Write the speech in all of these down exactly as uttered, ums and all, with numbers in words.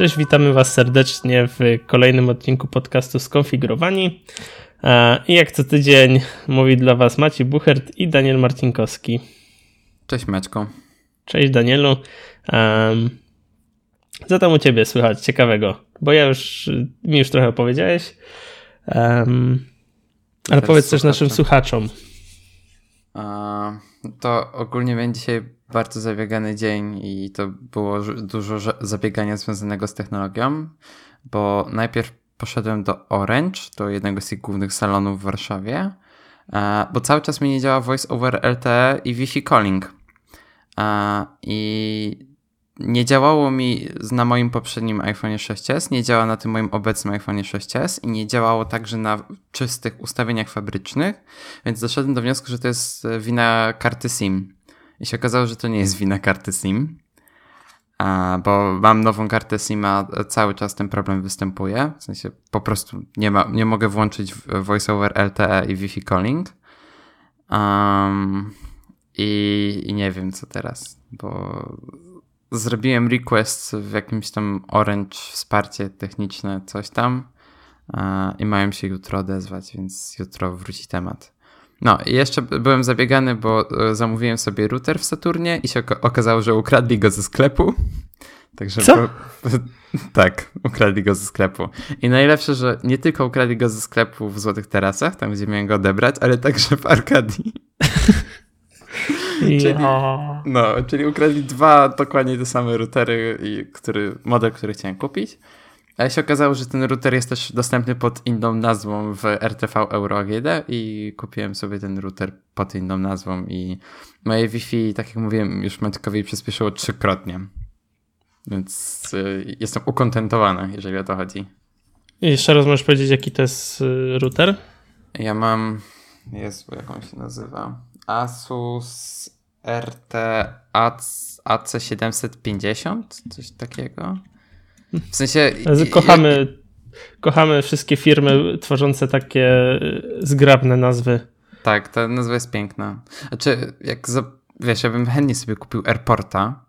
Cześć, witamy Was serdecznie w kolejnym odcinku podcastu Skonfigurowani. I jak co tydzień mówi dla Was Maciej Buchert i Daniel Marcinkowski. Cześć Maćko. Cześć Danielu. Co tam u Ciebie słychać ciekawego? Bo ja już, mi już trochę opowiedziałeś. Ale powiedz też naszym słuchaczom. To ogólnie miałem dzisiaj bardzo zabiegany dzień i to było dużo zabiegania związanego z technologią, bo najpierw poszedłem do Orange, do jednego z tych głównych salonów w Warszawie, bo cały czas mi nie działa voice over L T E i Wi-Fi calling. I nie działało mi na moim poprzednim iPhone six S, nie działa na tym moim obecnym iPhone six S i nie działało także na czystych ustawieniach fabrycznych, więc doszedłem do wniosku, że to jest wina karty SIM. I się okazało, że to nie jest wina karty SIM, bo mam nową kartę SIM, a cały czas ten problem występuje. W sensie po prostu nie, ma, nie mogę włączyć voice over L T E i Wi-Fi calling. Um, i, I nie wiem co teraz, bo zrobiłem request w jakimś tam Orange, wsparcie techniczne, coś tam i mają się jutro odezwać, więc jutro wróci temat. No i jeszcze byłem zabiegany, bo zamówiłem sobie router w Saturnie i się okazało, że ukradli go ze sklepu. Także Co? Bo, tak, ukradli go ze sklepu. I najlepsze, że nie tylko ukradli go ze sklepu w Złotych Tarasach, tam gdzie miałem go odebrać, ale także w Arkadii. czyli, no, czyli ukradli dwa dokładnie te same routery, i który, model, który chciałem kupić. Ale się okazało, że ten router jest też dostępny pod inną nazwą w R T V Euro A G D i kupiłem sobie ten router pod inną nazwą i moje Wi-Fi, tak jak mówiłem, już Maćkowi przyspieszyło trzykrotnie. Więc y, jestem ukontentowany, jeżeli o to chodzi. I jeszcze raz możesz powiedzieć, jaki to jest y, router? Ja mam, Jezu, jak on się nazywa? Asus R T A C siedemset pięćdziesiąt, coś takiego. W sensie... Kochamy, jak... kochamy wszystkie firmy tworzące takie zgrabne nazwy. Tak, ta nazwa jest piękna. Znaczy, jak za... wiesz, ja bym chętnie sobie kupił Airporta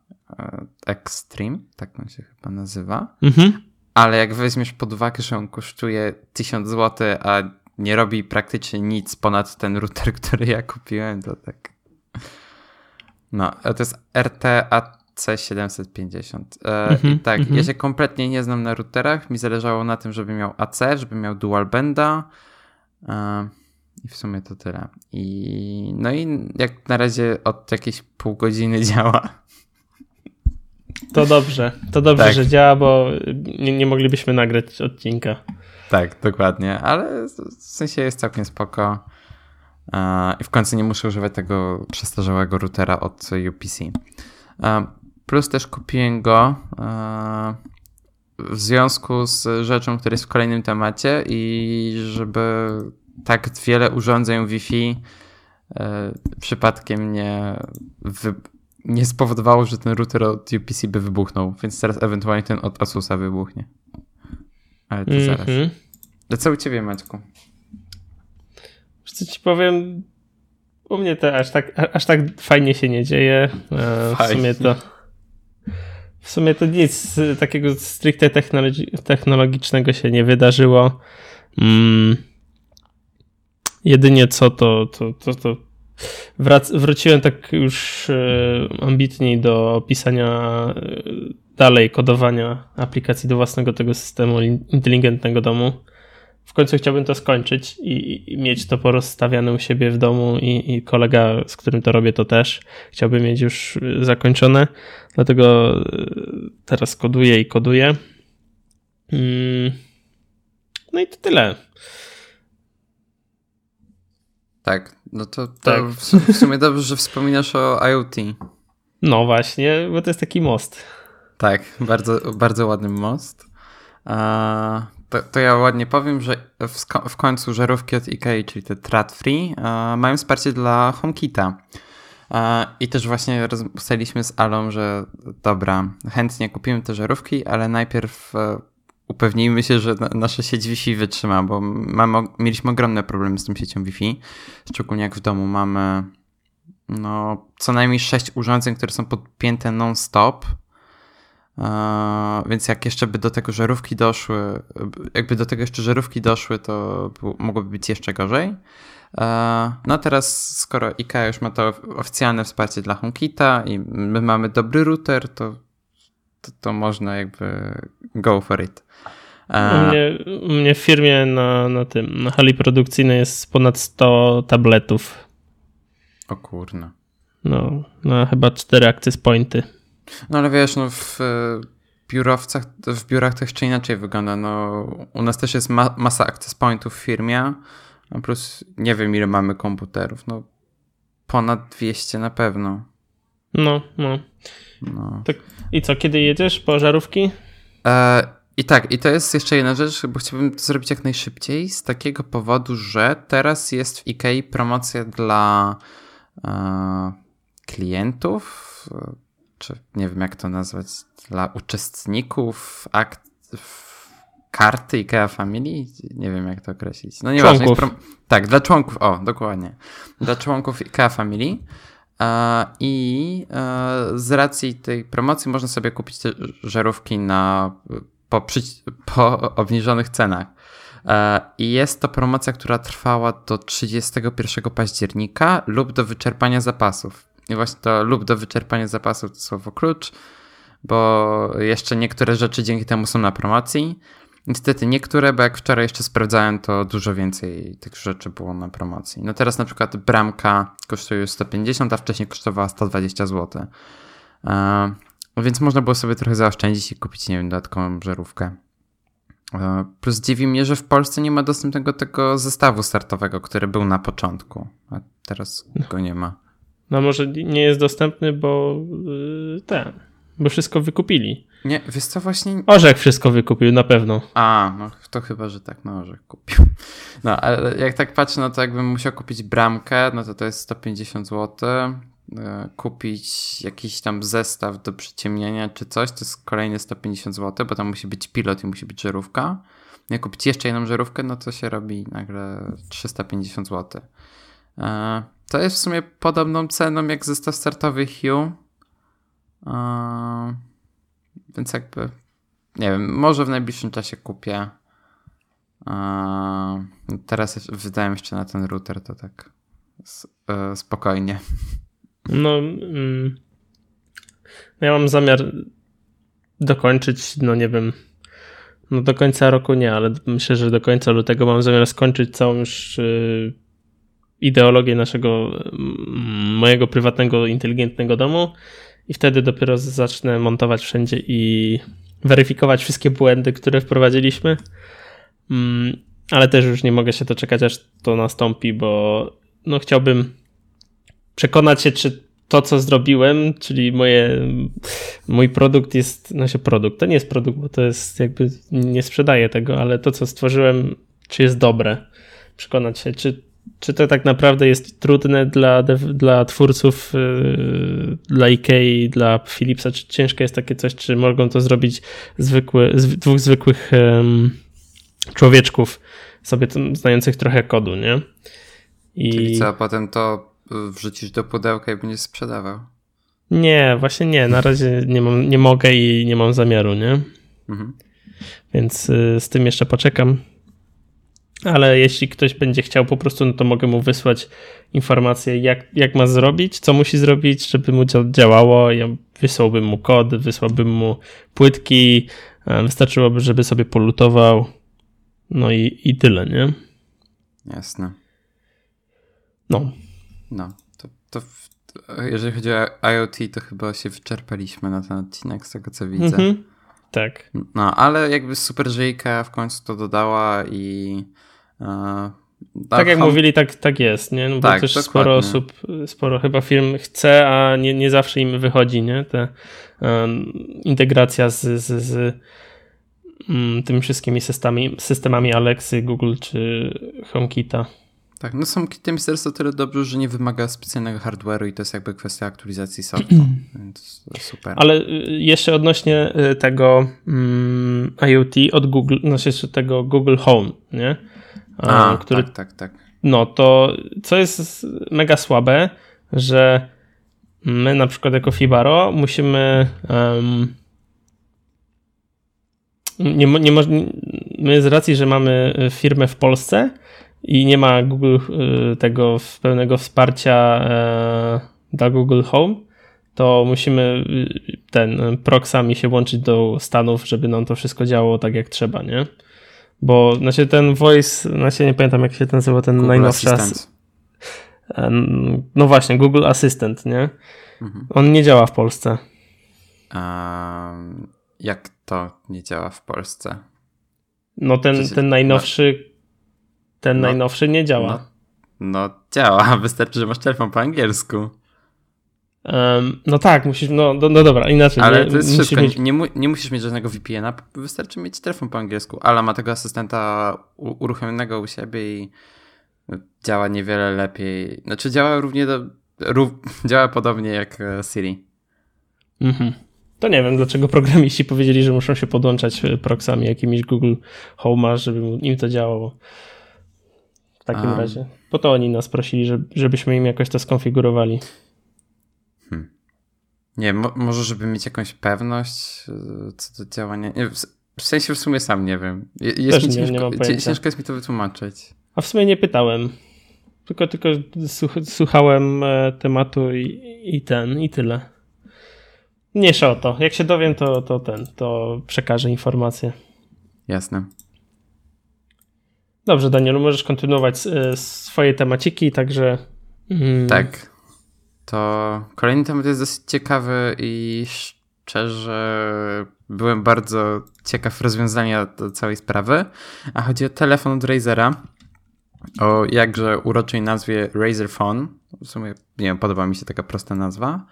Extreme, tak on się chyba nazywa, mhm. ale jak weźmiesz pod uwagę, że on kosztuje tysiąc złotych, a nie robi praktycznie nic ponad ten router, który ja kupiłem, to tak... No, to jest R T A siedemset pięćdziesiąt. E, mm-hmm, i tak, mm-hmm. Ja się kompletnie nie znam na routerach. Mi zależało na tym, żeby miał A C, żeby miał dual banda. E, I w sumie to tyle. I, no i jak na razie od jakiejś pół godziny działa. To dobrze. To dobrze, tak. że działa, bo nie, nie moglibyśmy nagrać odcinka. Tak, dokładnie. Ale w sensie jest całkiem spoko. E, I w końcu nie muszę używać tego przestarzałego routera od U P C. Plus też kupiłem go w związku z rzeczą, która jest w kolejnym temacie i żeby tak wiele urządzeń Wi-Fi przypadkiem nie, wy- nie spowodowało, że ten router od U P C by wybuchnął, więc teraz ewentualnie ten od Asusa wybuchnie. Ale to mm-hmm. zaraz. A co u Ciebie, Maćku? Co Ci powiem... U mnie to aż tak, aż tak fajnie się nie dzieje. W sumie to, w sumie to nic takiego stricte technologicznego się nie wydarzyło. Mm. Jedynie co to, to, to, to wrac- wróciłem tak już ambitniej do pisania dalej kodowania aplikacji do własnego tego systemu inteligentnego domu. W końcu chciałbym to skończyć i, i mieć to porozstawiane u siebie w domu i, i kolega, z którym to robię, to też chciałby mieć już zakończone, dlatego teraz koduję i koduję. No i to tyle. Tak, no to, to tak. W sumie dobrze, że wspominasz o IoT. No właśnie, bo to jest taki most. Tak, bardzo, bardzo ładny most. A... To, to ja ładnie powiem, że w, sko- w końcu żarówki od IKEA, czyli te Trat-Free, e, mają wsparcie dla HomeKita. E, I też właśnie rozmawialiśmy z Alą, że dobra, chętnie kupimy te żarówki, ale najpierw e, upewnijmy się, że na, nasza sieć Wi-Fi wytrzyma, bo mamy, mieliśmy ogromne problemy z tą siecią Wi-Fi. Szczególnie jak w domu mamy no, co najmniej sześć urządzeń, które są podpięte non-stop. Więc jak jeszcze by do tego żarówki doszły, jakby do tego jeszcze żarówki doszły, to mogłoby być jeszcze gorzej. No teraz, skoro IKEA już ma to oficjalne wsparcie dla HomeKita i my mamy dobry router, to, to, to można jakby go for it. U mnie, u mnie w firmie na, na tym, na hali produkcyjnej jest ponad sto tabletów. O kurna. No, no chyba cztery access pointy. No ale wiesz, no w biurowcach, w biurach to jeszcze inaczej wygląda. No, u nas też jest ma- masa access pointów w firmie, a plus nie wiem ile mamy komputerów. No ponad dwieście na pewno. No, no. no. Tak. I co, kiedy jedziesz po żarówki? E, I tak, i to jest jeszcze jedna rzecz, bo chciałbym to zrobić jak najszybciej z takiego powodu, że teraz jest w IKEA promocja dla e, klientów, czy nie wiem jak to nazwać, dla uczestników akt, karty IKEA Family, nie wiem jak to określić. No nieważne. Prom- tak, dla członków, o dokładnie, dla członków IKEA Family i z racji tej promocji można sobie kupić te żarówki na, po, przy, po obniżonych cenach. I jest to promocja, która trwała do trzydziestego pierwszego października lub do wyczerpania zapasów. I właśnie to lub do wyczerpania zapasów to słowo klucz, bo jeszcze niektóre rzeczy dzięki temu są na promocji. Niestety niektóre, bo jak wczoraj jeszcze sprawdzałem, to dużo więcej tych rzeczy było na promocji. No teraz na przykład bramka kosztuje już sto pięćdziesiąt, a wcześniej kosztowała sto dwadzieścia złotych. Yy, więc można było sobie trochę zaoszczędzić i kupić, nie wiem, dodatkową żarówkę. Yy, plus dziwi mnie, że w Polsce nie ma dostępnego tego zestawu startowego, który był na początku, a teraz go nie ma. No może nie jest dostępny, bo yy, ten, bo wszystko wykupili. Nie, wiesz co właśnie... Orzech wszystko wykupił, na pewno. A, no to chyba, że tak, no Orzech kupił. No, ale jak tak patrzę, no to jakbym musiał kupić bramkę, no to to jest sto pięćdziesiąt złotych. Kupić jakiś tam zestaw do przyciemnienia czy coś, to jest kolejne sto pięćdziesiąt złotych, bo tam musi być pilot i musi być żarówka. Jak kupić jeszcze jedną żarówkę, no to się robi nagle trzysta pięćdziesiąt złotych. To jest w sumie podobną ceną jak zestaw startowy Hue, yy, więc jakby, nie wiem, może w najbliższym czasie kupię. Yy, teraz wydałem jeszcze na ten router, to tak s- yy, spokojnie. No, mm, ja mam zamiar dokończyć, no nie wiem, no do końca roku nie, ale myślę, że do końca lutego mam zamiar skończyć całą już... Yy, ideologię naszego, mojego prywatnego, inteligentnego domu i wtedy dopiero zacznę montować wszędzie i weryfikować wszystkie błędy, które wprowadziliśmy, ale też już nie mogę się doczekać, aż to nastąpi, bo no chciałbym przekonać się, czy to, co zrobiłem, czyli moje, mój produkt jest, znaczy produkt, to nie jest produkt, bo to jest jakby, nie sprzedaję tego, ale to, co stworzyłem, czy jest dobre. Przekonać się, czy Czy to tak naprawdę jest trudne dla, dla twórców, yy, dla Ikei, dla Philipsa? Czy ciężkie jest takie coś? Czy mogą to zrobić zwykły, z, dwóch zwykłych yy, człowieczków sobie tam znających trochę kodu, nie? I czyli co, a potem to wrzucisz do pudełka i będziesz sprzedawał? Nie, właśnie nie. Na razie nie mam, nie mogę i nie mam zamiaru, nie? Mhm. Więc yy, z tym jeszcze poczekam. Ale jeśli ktoś będzie chciał po prostu, no to mogę mu wysłać informację, jak, jak ma zrobić, co musi zrobić, żeby mu to działało. Ja wysłałbym mu kod, wysłałbym mu płytki, wystarczyłoby, żeby sobie polutował. No i, i tyle, nie? Jasne. No. No, to, to w, jeżeli chodzi o IoT, to chyba się wyczerpaliśmy na ten odcinek z tego, co widzę. Mm-hmm. Tak. No, ale jakby super, że IKEA w końcu to dodała i... Tak jak mówili, tak, tak jest, nie? No bo tak, też dokładnie. Sporo osób, sporo chyba firm chce, a nie, nie zawsze im wychodzi, nie? Ta um, integracja z, z, z um, tymi wszystkimi systemami, systemami Alexy, Google czy HomeKita. Tak, no HomeKitem jest teraz o tyle dobrze, że nie wymaga specjalnego hardware'u i to jest jakby kwestia aktualizacji software'u, więc super. Ale jeszcze odnośnie tego um, IoT od Google, znaczy tego Google Home, nie? A, który, tak, tak, tak. No to co jest mega słabe, że my na przykład jako Fibaro musimy um, nie, nie, my z racji, że mamy firmę w Polsce i nie ma Google tego pełnego wsparcia dla Google Home, to musimy ten proxami się łączyć do Stanów, żeby nam to wszystko działało tak jak trzeba, nie? Bo znaczy ten voice, znaczy nie pamiętam jak się ten nazywa, ten najnowszy czas. No właśnie, Google Assistant, nie? Mhm. On nie działa w Polsce. Um, jak to nie działa w Polsce? No ten, ten najnowszy no, ten najnowszy nie działa. No, no działa, wystarczy, że masz telefon po angielsku. Um, no tak, musisz, no, do, no dobra, inaczej. Ale nie, to jest wszystko, mieć... nie, mu, nie musisz mieć żadnego V P N-a, wystarczy mieć telefon po angielsku. Ala ma tego asystenta u, uruchomionego u siebie i działa niewiele lepiej. Znaczy działa równie do, rów, działa podobnie jak Siri. Mhm. To nie wiem, dlaczego programiści powiedzieli, że muszą się podłączać proxami jakimiś Google Home'a, żeby im to działało. W takim um. razie. Po to oni nas prosili, żebyśmy im jakoś to skonfigurowali. Hmm. Nie, mo- może żeby mieć jakąś pewność co do działania. Nie, w sensie w sumie sam nie wiem. Jest Też mi ciężko, nie, nie mam pojęcia. Ciężko jest mi to wytłumaczyć. A w sumie nie pytałem. Tylko, tylko słuchałem tematu i, i ten, i tyle. Mniejsza o to. Jak się dowiem, to, to ten, to przekażę informację. Jasne. Dobrze, Danielu, możesz kontynuować swoje temaciki, także... Mm. Tak. To kolejny temat jest dosyć ciekawy i szczerze byłem bardzo ciekaw rozwiązania całej sprawy. A chodzi o telefon od Razera, o jakże uroczej nazwie Razer Phone. W sumie, nie wiem, podoba mi się taka prosta nazwa.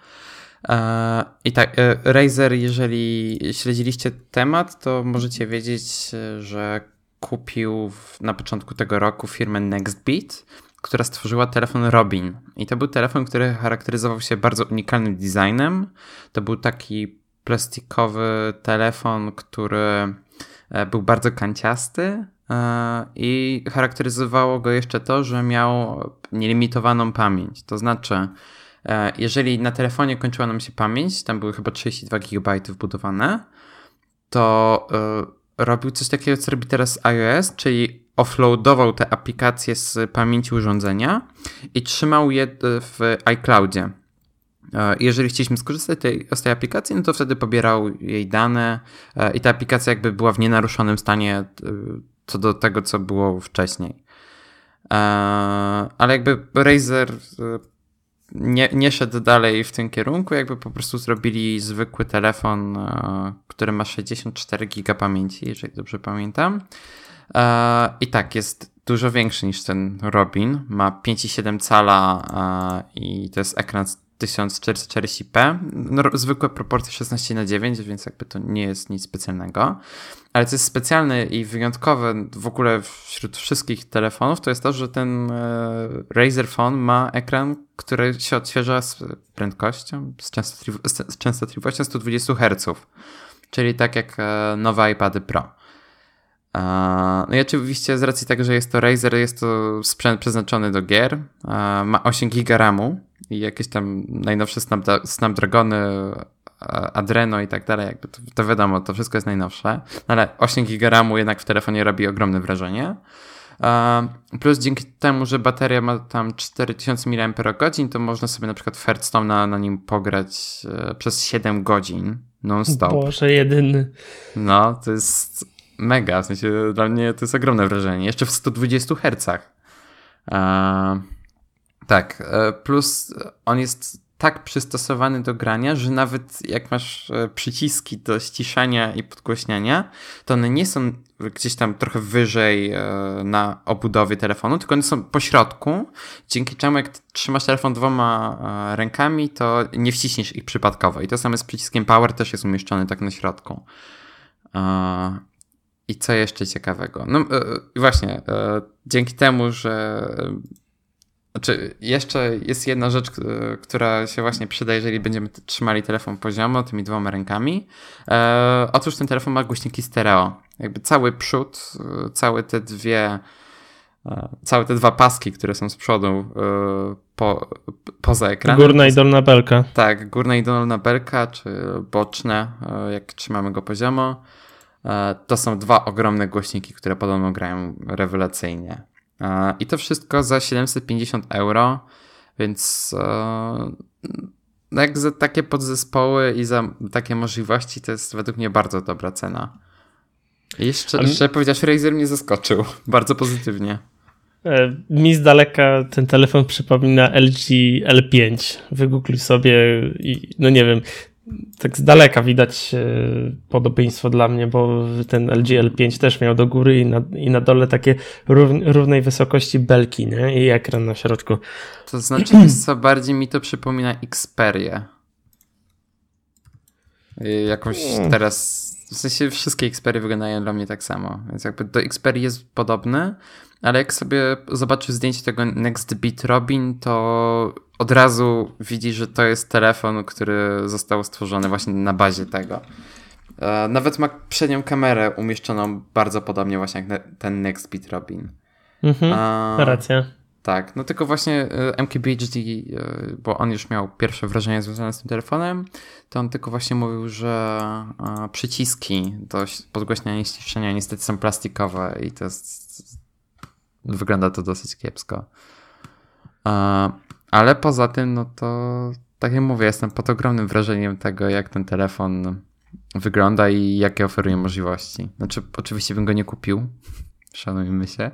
I tak, Razer, jeżeli śledziliście temat, to możecie wiedzieć, że kupił na początku tego roku firmę Nextbit, która stworzyła telefon Robin. I to był telefon, który charakteryzował się bardzo unikalnym designem. To był taki plastikowy telefon, który był bardzo kanciasty i charakteryzowało go jeszcze to, że miał nielimitowaną pamięć. To znaczy... Jeżeli na telefonie kończyła nam się pamięć, tam były chyba trzydzieści dwa gigabajty wbudowane, to y, robił coś takiego, co robi teraz iOS, czyli offloadował te aplikacje z pamięci urządzenia i trzymał je w iCloudzie. Y, jeżeli chcieliśmy skorzystać tej, z tej aplikacji, no to wtedy pobierał jej dane y, i ta aplikacja jakby była w nienaruszonym stanie y, co do tego, co było wcześniej. Y, ale jakby Razer... Y, Nie, nie szedł dalej w tym kierunku, jakby po prostu zrobili zwykły telefon, który ma sześćdziesiąt cztery giga pamięci, jeżeli dobrze pamiętam. I tak, jest dużo większy niż ten Robin. Ma pięć i siedem cala i to jest ekran tysiąc czterysta czterdzieści p. No, zwykłe proporcje szesnaście na dziewięć, więc jakby to nie jest nic specjalnego. Ale co jest specjalne i wyjątkowe w ogóle wśród wszystkich telefonów, to jest to, że ten Razer Phone ma ekran, który się odświeża z prędkością, z, częstotliwością, z częstotliwością sto dwadzieścia herców, czyli tak jak nowe iPady Pro. No i oczywiście z racji tego, że jest to Razer, jest to sprzęt przeznaczony do gier, ma osiem giga ramu i jakieś tam najnowsze Snapdragony, Adreno i tak dalej, jakby to, to wiadomo, to wszystko jest najnowsze, ale osiem giga ramu jednak w telefonie robi ogromne wrażenie. Plus dzięki temu, że bateria ma tam cztery tysiące miliamperogodzin, to można sobie na przykład w Hearthstone'a na nim pograć przez siedem godzin non-stop. Boże, jedyny. No, to jest mega, w sensie dla mnie to jest ogromne wrażenie. Jeszcze w sto dwadzieścia hercach. Tak, plus on jest tak przystosowany do grania, że nawet jak masz przyciski do ściszania i podgłośniania, to one nie są gdzieś tam trochę wyżej na obudowie telefonu, tylko one są po środku, dzięki czemu jak trzymasz telefon dwoma rękami, to nie wciśniesz ich przypadkowo. I to samo z przyciskiem Power, też jest umieszczony tak na środku. I co jeszcze ciekawego? No właśnie, dzięki temu, że... Znaczy, jeszcze jest jedna rzecz, która się właśnie przyda, jeżeli będziemy trzymali telefon poziomo tymi dwoma rękami. Eee, otóż ten telefon ma głośniki stereo. Jakby cały przód, całe te dwie, całe te dwa paski, które są z przodu po, poza ekranem. Górna i dolna belka. Tak, górna i dolna belka, czy boczne, jak trzymamy go poziomo. To są dwa ogromne głośniki, które podobno grają rewelacyjnie. I to wszystko za siedemset pięćdziesiąt euro, więc jak za takie podzespoły i za takie możliwości, to jest według mnie bardzo dobra cena. I jeszcze, Ale... szczerze powiedziawszy, Razer mnie zaskoczył bardzo pozytywnie. Mi z daleka ten telefon przypomina L G L pięć. Wygoogluj sobie i no nie wiem, tak z daleka widać podobieństwo dla mnie, bo ten L G L pięć też miał do góry i na, i na dole takie równ, równej wysokości belki, nie? I ekran na środku. To znaczy, co bardziej mi to przypomina Xperię. Jakąś teraz, w sensie wszystkie Xperie wyglądają dla mnie tak samo, więc jakby do Xperii jest podobny, ale jak sobie zobaczysz zdjęcie tego Nextbit Robin, to od razu widzisz, że to jest telefon, który został stworzony właśnie na bazie tego. Nawet ma przednią kamerę umieszczoną bardzo podobnie właśnie jak ten Nextbit Robin. Mhm, A, racja. Tak, no tylko właśnie M K B H D, bo on już miał pierwsze wrażenie związane z tym telefonem, to on tylko właśnie mówił, że przyciski do podgłośniania i ściszenia niestety są plastikowe i to jest... Wygląda to dosyć kiepsko. Ale poza tym, no to tak jak mówię, jestem pod ogromnym wrażeniem tego, jak ten telefon wygląda i jakie oferuje możliwości. Znaczy, oczywiście bym go nie kupił, szanujmy się,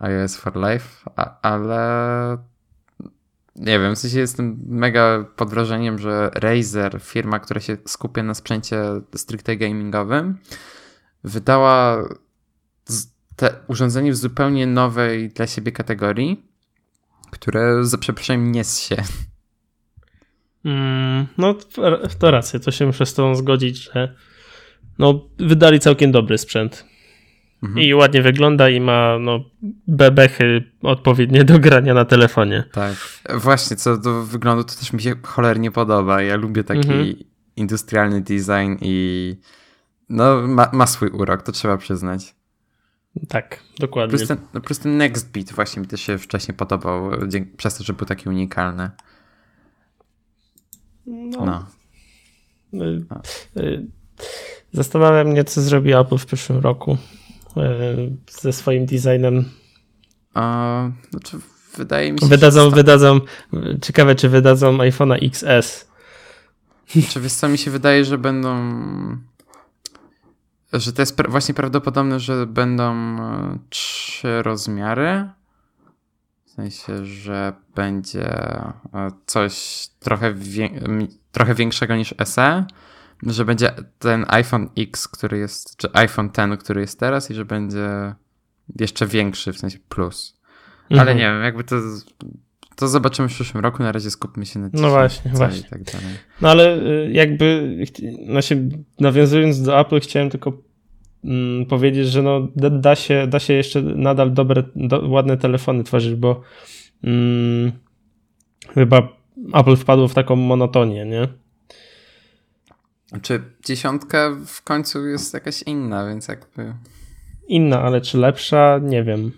iOS for life, ale nie wiem, w sensie jestem mega pod wrażeniem, że Razer, firma, która się skupia na sprzęcie stricte gamingowym, wydała te urządzenie w zupełnie nowej dla siebie kategorii, które za przeproszeniem nie z się. Mm, no to rację, to się muszę z tobą zgodzić, że no, wydali całkiem dobry sprzęt. Mhm. I ładnie wygląda i ma no, bebechy odpowiednie do grania na telefonie. Tak, właśnie co do wyglądu to też mi się cholernie podoba. Ja lubię taki mhm. industrialny design i no, ma, ma swój urok, to trzeba przyznać. Tak, dokładnie. Plus ten, plus ten Nextbit właśnie mi też się wcześniej podobał, przez to, że był taki unikalny. No. no. Zastanawiam mnie, co zrobi Apple w przyszłym roku ze swoim designem. A, znaczy wydaje mi się... Wydadzą, że wydadzą, ciekawe, czy wydadzą iPhone'a X S. Czy wiesz co, mi się wydaje, że będą... Że to jest pra- właśnie prawdopodobne, że będą trzy rozmiary. W sensie, że będzie coś trochę, wie- trochę większego niż S E. Że będzie ten iPhone X, który jest, czy iPhone ten, który jest teraz i że będzie jeszcze większy, w sensie plus. Mhm. Ale nie wiem, jakby to... To zobaczymy w przyszłym roku, na razie skupmy się na tym. No właśnie, właśnie. I tak dalej. No ale jakby, znaczy, nawiązując do Apple, chciałem tylko mm, powiedzieć, że no, da, się, da się jeszcze nadal dobre, do, ładne telefony tworzyć, bo mm, chyba Apple wpadło w taką monotonię, nie? Znaczy dziesiątka w końcu jest jakaś inna, więc jakby... Inna, ale czy lepsza? Nie wiem.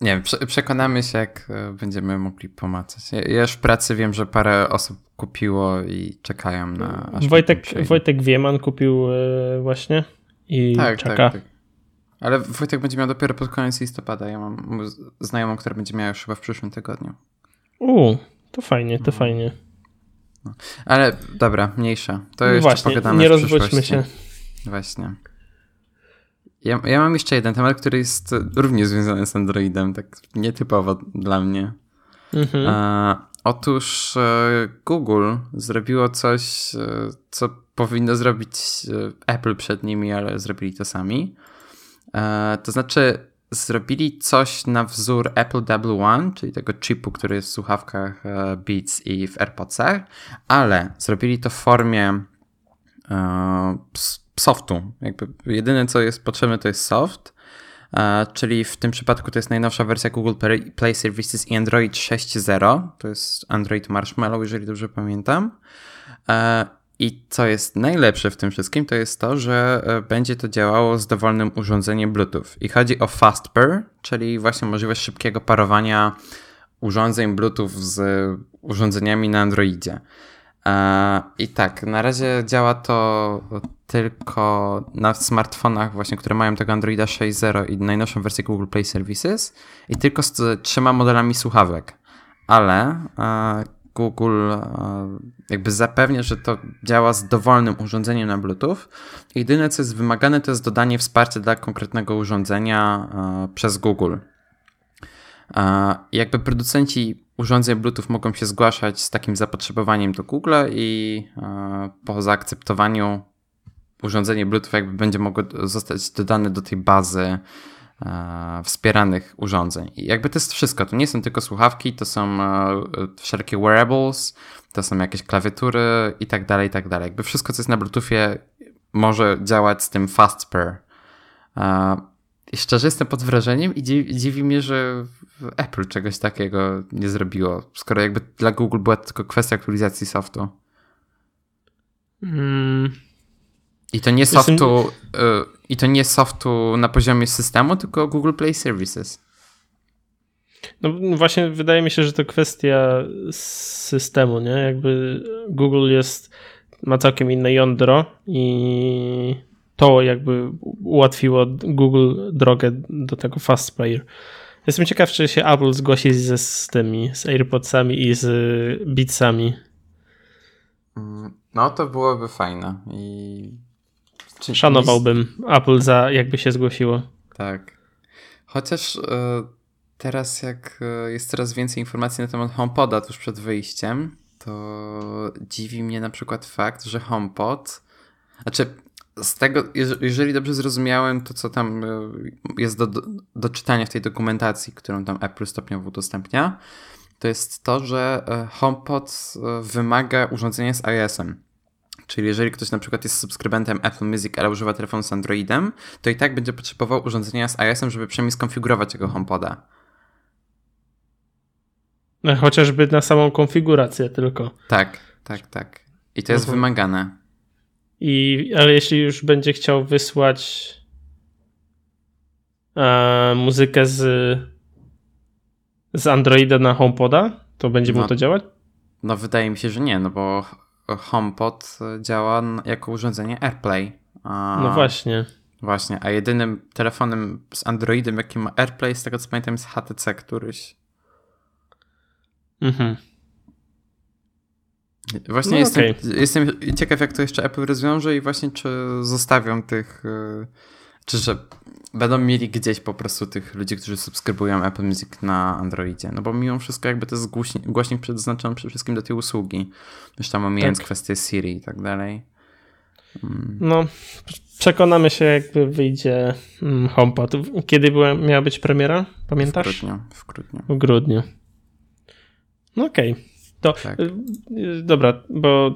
Nie wiem, przekonamy się, jak będziemy mogli pomacać. Ja już w pracy wiem, że parę osób kupiło i czekają na... Aż Wojtek, Wojtek Wieman kupił właśnie i tak, czeka. Tak, tak. Ale Wojtek będzie miał dopiero pod koniec listopada. Ja mam znajomą, która będzie miała już chyba w przyszłym tygodniu. Uuu, to fajnie, to no. fajnie. No. Ale dobra, mniejsza. To no jeszcze właśnie, pogadamy nie w rozwódźmy się. Właśnie. Ja, ja mam jeszcze jeden temat, który jest również związany z Androidem, tak nietypowo dla mnie. Mhm. E, otóż e, Google zrobiło coś, e, co powinno zrobić e, Apple przed nimi, ale zrobili to sami. E, to znaczy zrobili coś na wzór Apple Double One, czyli tego chipu, który jest w słuchawkach e, Beats i w AirPodsach, ale zrobili to w formie e, softu. Jakby jedyne, co jest potrzebne, to jest soft, czyli w tym przypadku to jest najnowsza wersja Google Play Services i Android sześć zero. To jest Android Marshmallow, jeżeli dobrze pamiętam. I co jest najlepsze w tym wszystkim, to jest to, że będzie to działało z dowolnym urządzeniem Bluetooth. I chodzi o Fast Pair, czyli właśnie możliwość szybkiego parowania urządzeń Bluetooth z urządzeniami na Androidzie. I tak, na razie działa to tylko na smartfonach właśnie, które mają tego Androida sześć zero i najnowszą wersję Google Play Services i tylko z trzema modelami słuchawek, ale Google jakby zapewnia, że to działa z dowolnym urządzeniem na Bluetooth. Jedyne, co jest wymagane, to jest dodanie wsparcia dla konkretnego urządzenia przez Google. Jakby producenci urządzeń Bluetooth mogą się zgłaszać z takim zapotrzebowaniem do Google i po zaakceptowaniu urządzenie Bluetooth jakby będzie mogło zostać dodane do tej bazy wspieranych urządzeń. I jakby to jest wszystko. To nie są tylko słuchawki, to są wszelkie wearables, to są jakieś klawiatury i tak dalej, i tak dalej. Jakby wszystko, co jest na Bluetoothie, może działać z tym Fast Pair. I szczerze jestem pod wrażeniem i dziwi, dziwi mnie, że Apple czegoś takiego nie zrobiło, skoro jakby dla Google była tylko kwestia aktualizacji softu. Mm. I to nie softu, y, i to nie softu na poziomie systemu, tylko Google Play Services. No właśnie wydaje mi się, że to kwestia systemu, nie? Jakby Google jest, ma całkiem inne jądro i to jakby ułatwiło Google drogę do tego Fast Player. Jestem ciekaw, czy się Apple zgłosi ze, z tymi, z AirPodsami i z Beatsami. No to byłoby fajne. I czy szanowałbym jest... Apple za, jakby się zgłosiło. Tak. Chociaż y, teraz jak jest coraz więcej informacji na temat HomePoda tuż przed wyjściem, to dziwi mnie na przykład fakt, że HomePod... Znaczy... Z tego, jeżeli dobrze zrozumiałem, to co tam jest do, do czytania w tej dokumentacji, którą tam Apple stopniowo udostępnia, to jest to, że HomePod wymaga urządzenia z iOS-em. Czyli jeżeli ktoś na przykład jest subskrybentem Apple Music, ale używa telefonu z Androidem, to i tak będzie potrzebował urządzenia z iOS-em, żeby przynajmniej skonfigurować jego HomePoda. No, chociażby na samą konfigurację tylko. Tak, tak, tak. I to jest mhm. wymagane. I, ale jeśli już będzie chciał wysłać e, muzykę z, z Androida na HomePoda, to będzie no, mu to działać? No wydaje mi się, że nie, no bo HomePod działa jako urządzenie AirPlay. A, no właśnie. Właśnie, a jedynym telefonem z Androidem, jaki ma AirPlay, z tego co pamiętam, jest H T C któryś. Mhm. Właśnie no jestem, okay. jestem ciekaw, jak to jeszcze Apple rozwiąże i właśnie czy zostawią tych, czy że będą mieli gdzieś po prostu tych ludzi, którzy subskrybują Apple Music na Androidzie. No bo mimo wszystko jakby to jest głośnik, głośnik przeznaczony przede wszystkim do tej usługi. Zresztą omijając tak. kwestię Siri i tak dalej. Hmm. No przekonamy się, jakby wyjdzie HomePod. Kiedy była, miała być premiera? Pamiętasz? W grudniu. W grudniu. W grudniu. No okej. Okay. To, tak. Dobra, bo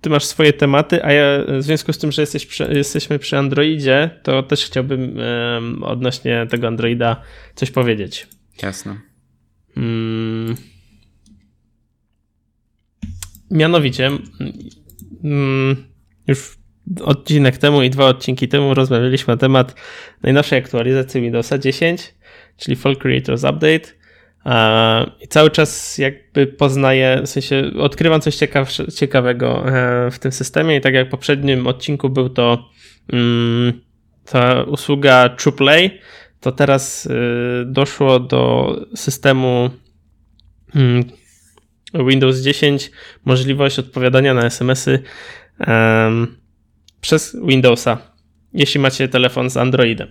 ty masz swoje tematy, a ja w związku z tym, że jesteś przy, jesteśmy przy Androidzie, to też chciałbym um, odnośnie tego Androida coś powiedzieć. Jasne. Um, mianowicie um, już odcinek temu i dwa odcinki temu rozmawialiśmy na temat najnowszej aktualizacji Windowsa dziesięć, czyli Fall Creators Update. I cały czas jakby poznaję, w sensie odkrywam coś ciekawsze, ciekawego w tym systemie i tak jak w poprzednim odcinku był to um, ta usługa TruePlay, to teraz y, doszło do systemu um, Windows dziesięć możliwość odpowiadania na es em esy um, przez Windowsa, jeśli macie telefon z Androidem.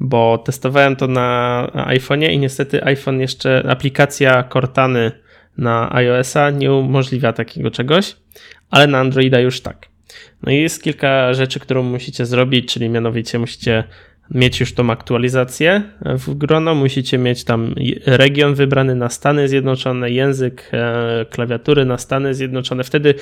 Bo testowałem to na iPhone'ie i niestety iPhone jeszcze, aplikacja Cortany na iOS-a nie umożliwia takiego czegoś, ale na Androida już tak. No i jest kilka rzeczy, którą musicie zrobić, czyli mianowicie musicie mieć już tą aktualizację w grono, musicie mieć tam region wybrany na Stany Zjednoczone, język klawiatury na Stany Zjednoczone, wtedy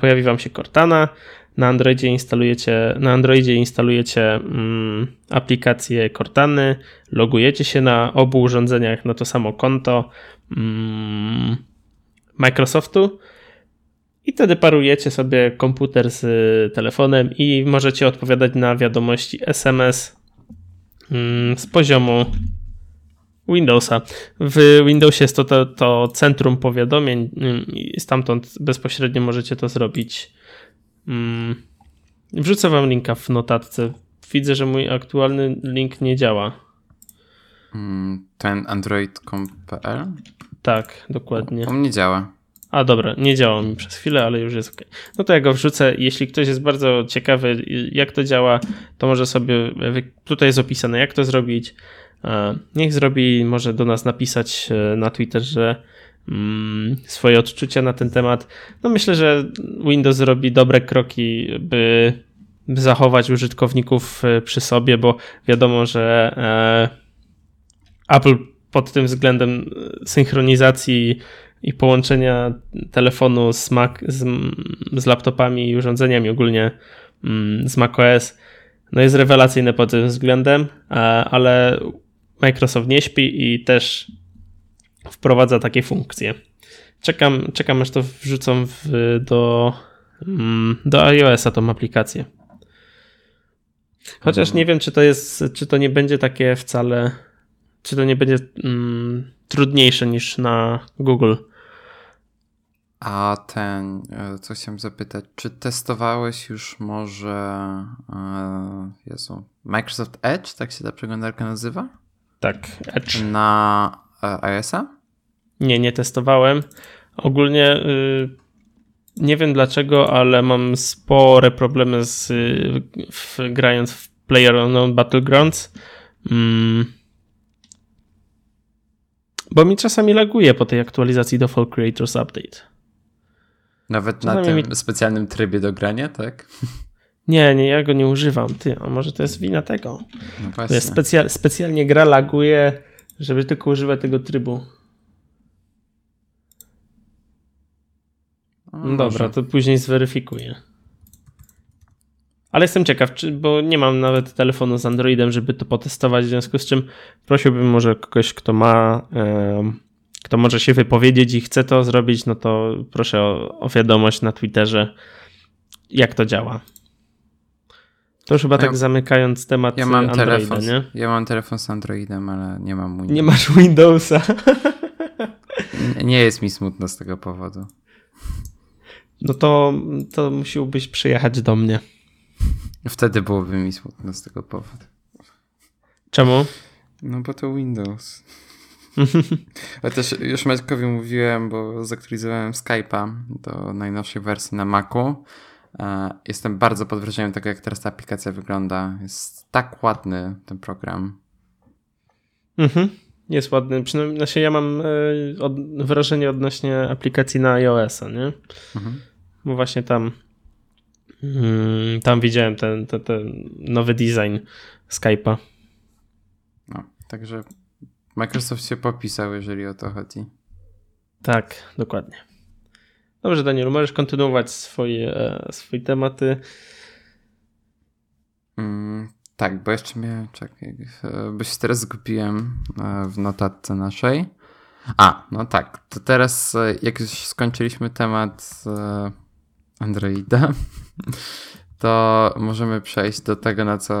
pojawi wam się Cortana. Na Androidzie instalujecie, na Androidzie instalujecie mm, aplikację Cortany, logujecie się na obu urządzeniach na to samo konto mm, Microsoftu i wtedy parujecie sobie komputer z telefonem i możecie odpowiadać na wiadomości es em es mm, z poziomu Windowsa. W Windowsie jest to, to, to centrum powiadomień i stamtąd bezpośrednio możecie to zrobić. Wrzucę wam linka w notatce. Widzę, że mój aktualny link nie działa. Ten android kropka com kropka p l? Tak, dokładnie. On nie działa. A dobra, nie działało mi przez chwilę, ale już jest ok. No to ja go wrzucę. Jeśli ktoś jest bardzo ciekawy, jak to działa, to może sobie, tutaj jest opisane, jak to zrobić. Niech zrobi, może do nas napisać na Twitterze swoje odczucia na ten temat. No myślę, że Windows zrobi dobre kroki, by zachować użytkowników przy sobie, bo wiadomo, że Apple pod tym względem synchronizacji i połączenia telefonu z, Mac, z, z laptopami i urządzeniami ogólnie z macOS no jest rewelacyjne pod tym względem, ale Microsoft nie śpi i też wprowadza takie funkcje. Czekam, czekam aż to wrzucą w, do, do iOS-a tą aplikację. Chociaż nie wiem, czy to jest, czy to nie będzie takie wcale, czy to nie będzie mm, trudniejsze niż na Google. A ten, co chciałem zapytać, czy testowałeś już może Jezu, Microsoft Edge, tak się ta przeglądarka nazywa? Tak, Edge. Na iOS-a? Nie, nie testowałem. Ogólnie yy, nie wiem dlaczego, ale mam spore problemy z w, grając w PlayerUnknown's Battlegrounds. Mm. Bo mi czasami laguje po tej aktualizacji do Fall Creators Update. Nawet czasami na tym mi... specjalnym trybie do grania, tak? Nie, nie, ja go nie używam. Ty, a może to jest wina tego? No właśnie. Ja specja- specjalnie gra laguje, żeby tylko używać tego trybu. No dobra, może. To później zweryfikuję. Ale jestem ciekaw, czy, bo nie mam nawet telefonu z Androidem, żeby to potestować, w związku z czym prosiłbym może kogoś, kto ma, e, kto może się wypowiedzieć i chce to zrobić, no to proszę o, o wiadomość na Twitterze, jak to działa. To już chyba ja, tak zamykając temat ja mam Androida, telefon, nie? Ja mam telefon z Androidem, ale nie mam Windowsa. Nie masz Windowsa. nie, nie jest mi smutno z tego powodu. No to, to musiałbyś przyjechać do mnie. Wtedy byłoby mi smutno z tego powodu. Czemu? No bo to Windows. Ale też już Maćkowi mówiłem, bo zaktualizowałem Skype'a do najnowszej wersji na Macu. Jestem bardzo pod wrażeniem tego, jak teraz ta aplikacja wygląda. Jest tak ładny ten program. Mhm. Jest ładny. Przynajmniej znaczy ja mam wrażenie odnośnie aplikacji na iOS-a, nie? Mhm. Bo właśnie tam Hmm, tam widziałem ten, ten, ten nowy design Skype'a. No, także Microsoft się popisał, jeżeli o to chodzi. Tak, dokładnie. Dobrze, Danielu, możesz kontynuować swoje, swoje tematy. Mm, tak, bo jeszcze miałem, czekaj, bo się teraz zgubiłem w notatce naszej. A, no tak, to teraz jak już skończyliśmy temat Androida, to możemy przejść do tego, na co,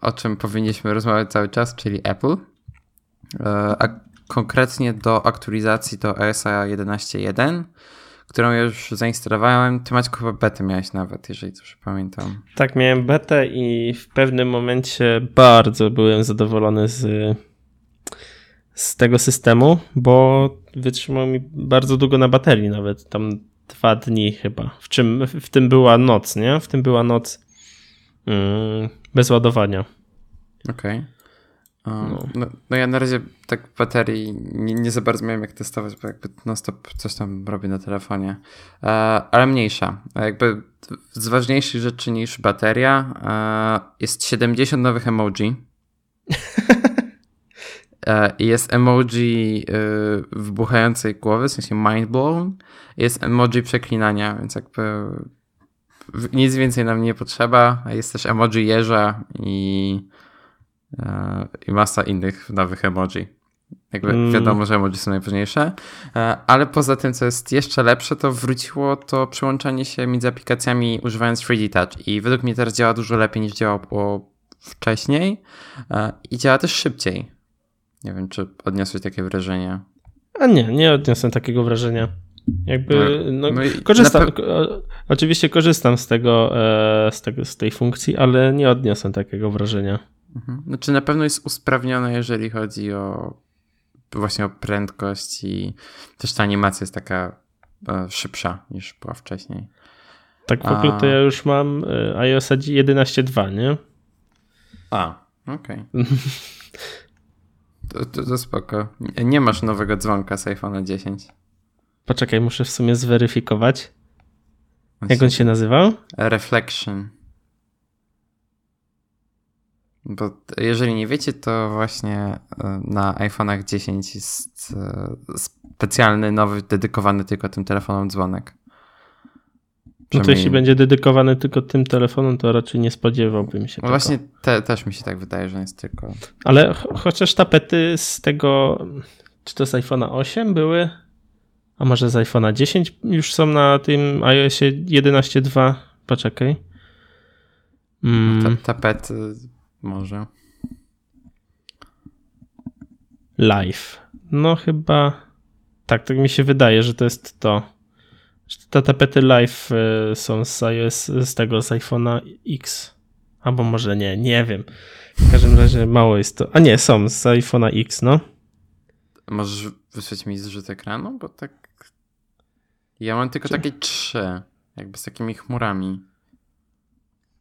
o czym powinniśmy rozmawiać cały czas, czyli Apple, a konkretnie do aktualizacji do iOS-a jedenaście jeden, którą już zainstalowałem. Ty, Maćku, chyba betę miałeś nawet, jeżeli dobrze pamiętam. Tak, miałem betę i w pewnym momencie bardzo byłem zadowolony z, z tego systemu, bo wytrzymał mi bardzo długo na baterii nawet tam. Dwa dni chyba, w czym w tym była noc, nie? W tym była noc yy, bez ładowania. Okej. Okay. Um, no. No, no ja na razie tak baterii nie, nie za bardzo miałem jak testować, bo jakby non stop coś tam robię na telefonie. E, ale mniejsza. Jakby z ważniejszych rzeczy niż bateria e, jest siedemdziesiąt nowych emoji. I jest emoji y, wybuchającej głowy, w sensie mind blown. Jest emoji przeklinania, więc jakby nic więcej nam nie potrzeba. Jest też emoji jeża i, y, i masa innych nowych emoji. Jakby mm. wiadomo, że emoji są najważniejsze. Y, ale poza tym, co jest jeszcze lepsze, to wróciło to przyłączanie się między aplikacjami używając trzy D Touch. I według mnie teraz działa dużo lepiej niż działało wcześniej. Y, I działa też szybciej. Nie wiem, czy odniosłeś takie wrażenie. A nie, nie odniosłem takiego wrażenia. Jakby, no, no, korzystam, pe... oczywiście korzystam z tego, z tego, z tej funkcji, ale nie odniosłem takiego wrażenia. Mhm. Znaczy na pewno jest usprawnione, jeżeli chodzi o właśnie o prędkość i też ta animacja jest taka szybsza niż była wcześniej. Tak w ogóle to ja już mam iOS jedenaście dwa, nie? A, okej. Okay. To, to, to spoko. Nie masz nowego dzwonka z iPhone'a dziesięć. Poczekaj, muszę w sumie zweryfikować. Jak on się nazywał? Reflection. Bo jeżeli nie wiecie, to właśnie na iPhone'ach dziesięć jest specjalny, nowy, dedykowany tylko tym telefonom dzwonek. No to jeśli będzie dedykowany tylko tym telefonom, to raczej nie spodziewałbym się no tego. Właśnie te, też mi się tak wydaje, że jest tylko... Ale cho- chociaż tapety z tego, czy to z iPhone'a osiem były, a może z iPhone'a dziesięć już są na tym iOSie jedenaście dwa. Poczekaj. Mm. No ta- tapety może. Live. No chyba... Tak, tak mi się wydaje, że to jest to. Te tapety live są z, iOS, z tego z iPhone'a X. Albo może nie, nie wiem. W każdym razie mało jest to. A nie, są z iPhone'a X, no. Możesz wysłać mi zrzut ekranu? Bo tak... Ja mam tylko Czy... takie trzy. Jakby z takimi chmurami.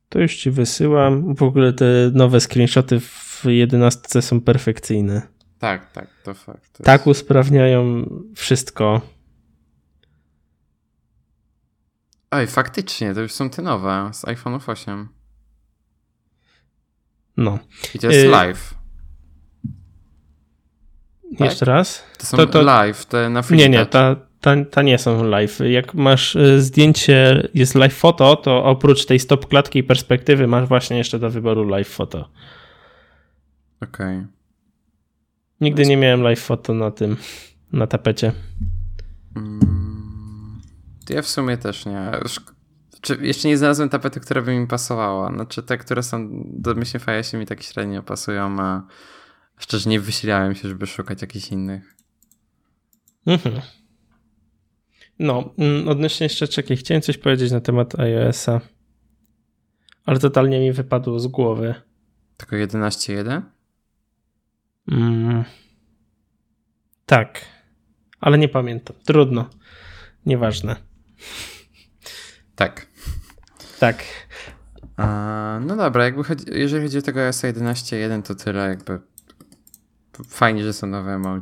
To już ci wysyłam. W ogóle te nowe screenshoty w jedenastce są perfekcyjne. Tak, tak, to fakt. To tak jest... usprawniają wszystko. Oj, faktycznie, to już są te nowe z iPhone'ów osiem. No. I to jest y- live. Tak? Jeszcze raz? To są to, to... live, te na Freechat. Nie, nie, ta, ta, ta nie są live. Jak masz zdjęcie, jest live foto, to oprócz tej stop klatki i perspektywy masz właśnie jeszcze do wyboru live foto. Okej. Okay. Nigdy jest... nie miałem live foto na tym, na tapecie. Mm. Ja w sumie też nie. Jeszcze nie znalazłem tapety, która by mi pasowała. Znaczy te, które są domyślnie w iOSie mi tak średnio pasują, a szczerze nie wysilałem się, żeby szukać jakichś innych. Mhm. No, odnośnie jeszcze czekaj, chciałem coś powiedzieć na temat iOS-a, ale totalnie mi wypadło z głowy. Tylko jedenaście jeden? Mm. Tak, ale nie pamiętam. Trudno. Nieważne. Tak. Tak. A, no dobra, jakby chodzi, jeżeli chodzi o tego iOS jedenaście jeden, to tyle jakby fajnie, że są nowe emoji.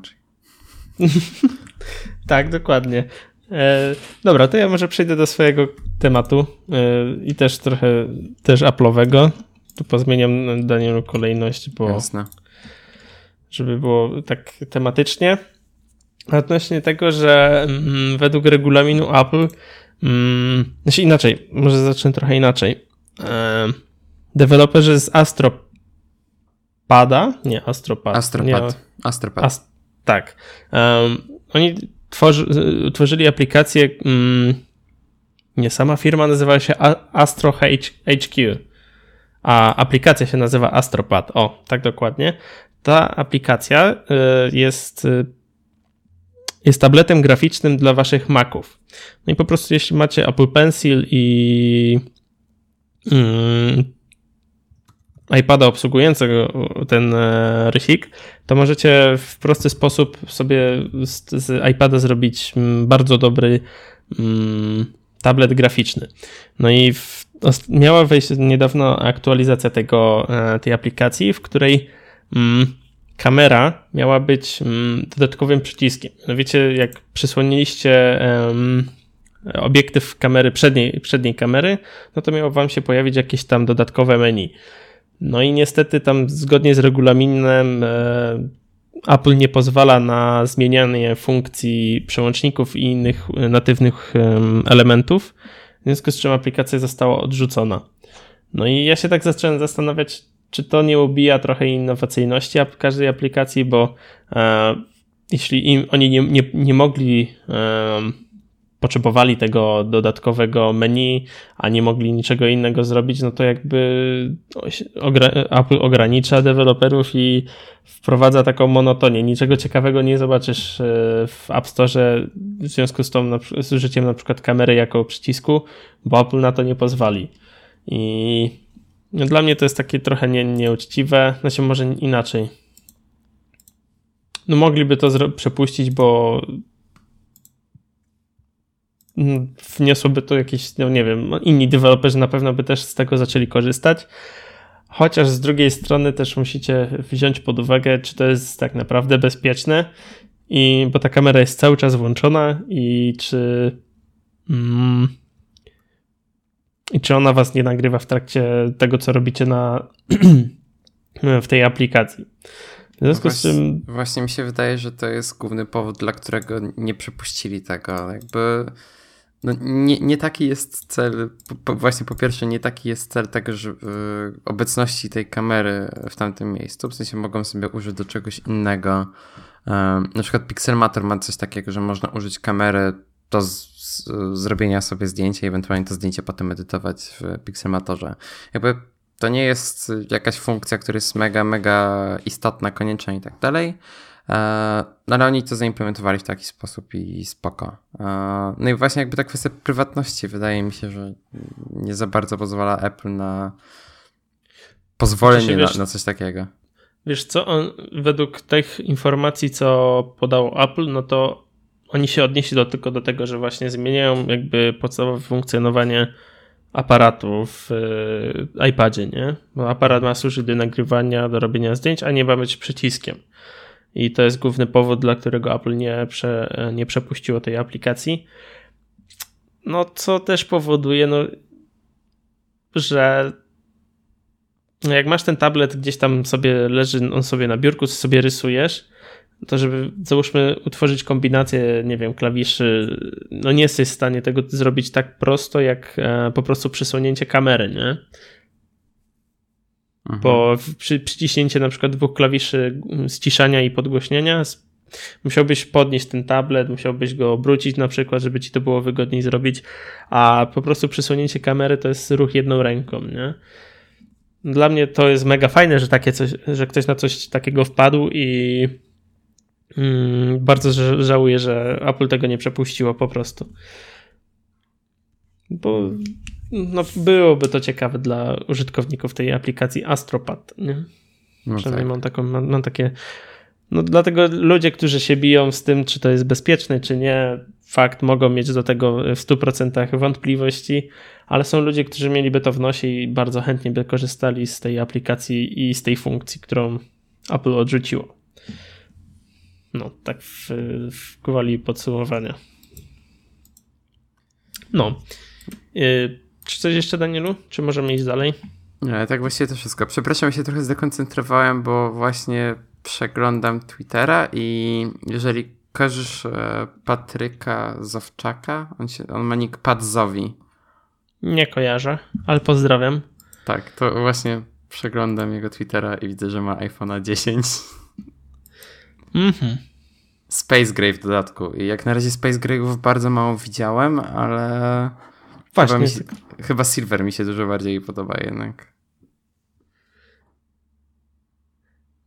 Tak, dokładnie. E, dobra, to ja może przejdę do swojego tematu e, i też trochę też Apple'owego. Tu pozmieniam, Danielu, kolejność, bo Jasne. Żeby było tak tematycznie. Odnośnie tego, że mm, według regulaminu Apple, mm, znaczy inaczej, może zacznę trochę inaczej. E, deweloperzy z AstroPada, nie AstroPad. AstroPad. Nie, AstroPad. Ast- tak. E, oni tworzy, tworzyli aplikację, mm, nie sama firma nazywała się Astro H Q, a aplikacja się nazywa AstroPad. O, tak dokładnie. Ta aplikacja y, jest... Y, jest tabletem graficznym dla waszych Maców. No i po prostu jeśli macie Apple Pencil i yy, iPada obsługującego ten e, rysik, to możecie w prosty sposób sobie z, z iPada zrobić bardzo dobry yy, tablet graficzny. No i w, miała wejść niedawno aktualizacja tego, e, tej aplikacji, w której yy, kamera miała być dodatkowym przyciskiem. Wiecie, jak przysłoniliście um, obiektyw kamery, przedniej, przedniej kamery, no to miało wam się pojawić jakieś tam dodatkowe menu. No i niestety tam zgodnie z regulaminem e, Apple nie pozwala na zmienianie funkcji przełączników i innych natywnych um, elementów, w związku z czym aplikacja została odrzucona. No i ja się tak zacząłem zastanawiać, czy to nie ubija trochę innowacyjności każdej aplikacji, bo e, jeśli im, oni nie, nie, nie mogli e, potrzebowali tego dodatkowego menu, a nie mogli niczego innego zrobić, no to jakby Apple ogranicza deweloperów i wprowadza taką monotonię. Niczego ciekawego nie zobaczysz w App Store w związku z tą, z użyciem na przykład kamery jako przycisku, bo Apple na to nie pozwoli. I no dla mnie to jest takie trochę nie, nieuczciwe, znaczy może inaczej. No mogliby to zro- przepuścić, bo wniosłoby to jakieś, no nie wiem, inni deweloperzy na pewno by też z tego zaczęli korzystać. Chociaż z drugiej strony też musicie wziąć pod uwagę, czy to jest tak naprawdę bezpieczne, i bo ta kamera jest cały czas włączona i czy mm, i czy ona was nie nagrywa w trakcie tego, co robicie na w tej aplikacji. W związku z czym... Właśnie mi się wydaje, że to jest główny powód, dla którego nie przepuścili tego. Jakby no nie, nie taki jest cel, po, po, właśnie po pierwsze nie taki jest cel tego, że, y, obecności tej kamery w tamtym miejscu, w sensie mogą sobie użyć do czegoś innego. Y, na przykład Pixelmator ma coś takiego, że można użyć kamery do z, z, zrobienia sobie zdjęcia i ewentualnie to zdjęcie potem edytować w Pixelmatorze. Jakby to nie jest jakaś funkcja, która jest mega, mega istotna, konieczna i tak dalej, ale oni to zaimplementowali w taki sposób i spoko. No i właśnie jakby ta kwestia prywatności, wydaje mi się, że nie za bardzo pozwala Apple na pozwolenie wiesz, na, na coś takiego. Wiesz co, on, według tych informacji, co podało Apple, no to oni się odnieśli do, tylko do tego, że właśnie zmieniają jakby podstawowe funkcjonowanie aparatu w y, iPadzie, nie? Bo aparat ma służyć do nagrywania, do robienia zdjęć, a nie ma być przyciskiem. I to jest główny powód, dla którego Apple nie, prze, nie przepuściło tej aplikacji. No, co też powoduje, no, że jak masz ten tablet gdzieś tam sobie leży, on sobie na biurku, sobie rysujesz, to żeby, załóżmy, utworzyć kombinację, nie wiem, klawiszy, no nie jesteś w stanie tego zrobić tak prosto, jak e, po prostu przysłonięcie kamery, nie? Aha. Bo przy, przyciśnięcie na przykład dwóch klawiszy ściszania i podgłośnienia z, musiałbyś podnieść ten tablet, musiałbyś go obrócić na przykład, żeby ci to było wygodniej zrobić, a po prostu przysłonięcie kamery to jest ruch jedną ręką, nie? Dla mnie to jest mega fajne, że takie coś, że ktoś na coś takiego wpadł i Mm, bardzo ża- żałuję, że Apple tego nie przepuściło po prostu. Bo no, byłoby to ciekawe dla użytkowników tej aplikacji AstroPad, nie? No przynajmniej tak. mam, taką, mam, mam takie... No dlatego ludzie, którzy się biją z tym, czy to jest bezpieczne, czy nie, fakt, mogą mieć do tego w stu procentach wątpliwości, ale są ludzie, którzy mieliby to w nosie i bardzo chętnie by korzystali z tej aplikacji i z tej funkcji, którą Apple odrzuciło. No, tak w, w gwoli podsumowania. No. Yy, czy coś jeszcze, Danielu? Czy możemy iść dalej? Nie, tak właściwie to wszystko. Przepraszam, ja się trochę zdekoncentrowałem, bo właśnie przeglądam Twittera i jeżeli kojarzysz Patryka Zowczaka, on, się, on ma nick Padzowi. Nie kojarzę, ale pozdrawiam. Tak, to właśnie przeglądam jego Twittera i widzę, że ma iPhone'a dziesięć. Mm-hmm. Space Grey w dodatku. I jak na razie Space Grey'ów bardzo mało widziałem, ale właśnie chyba, mi się, chyba Silver mi się dużo bardziej podoba jednak.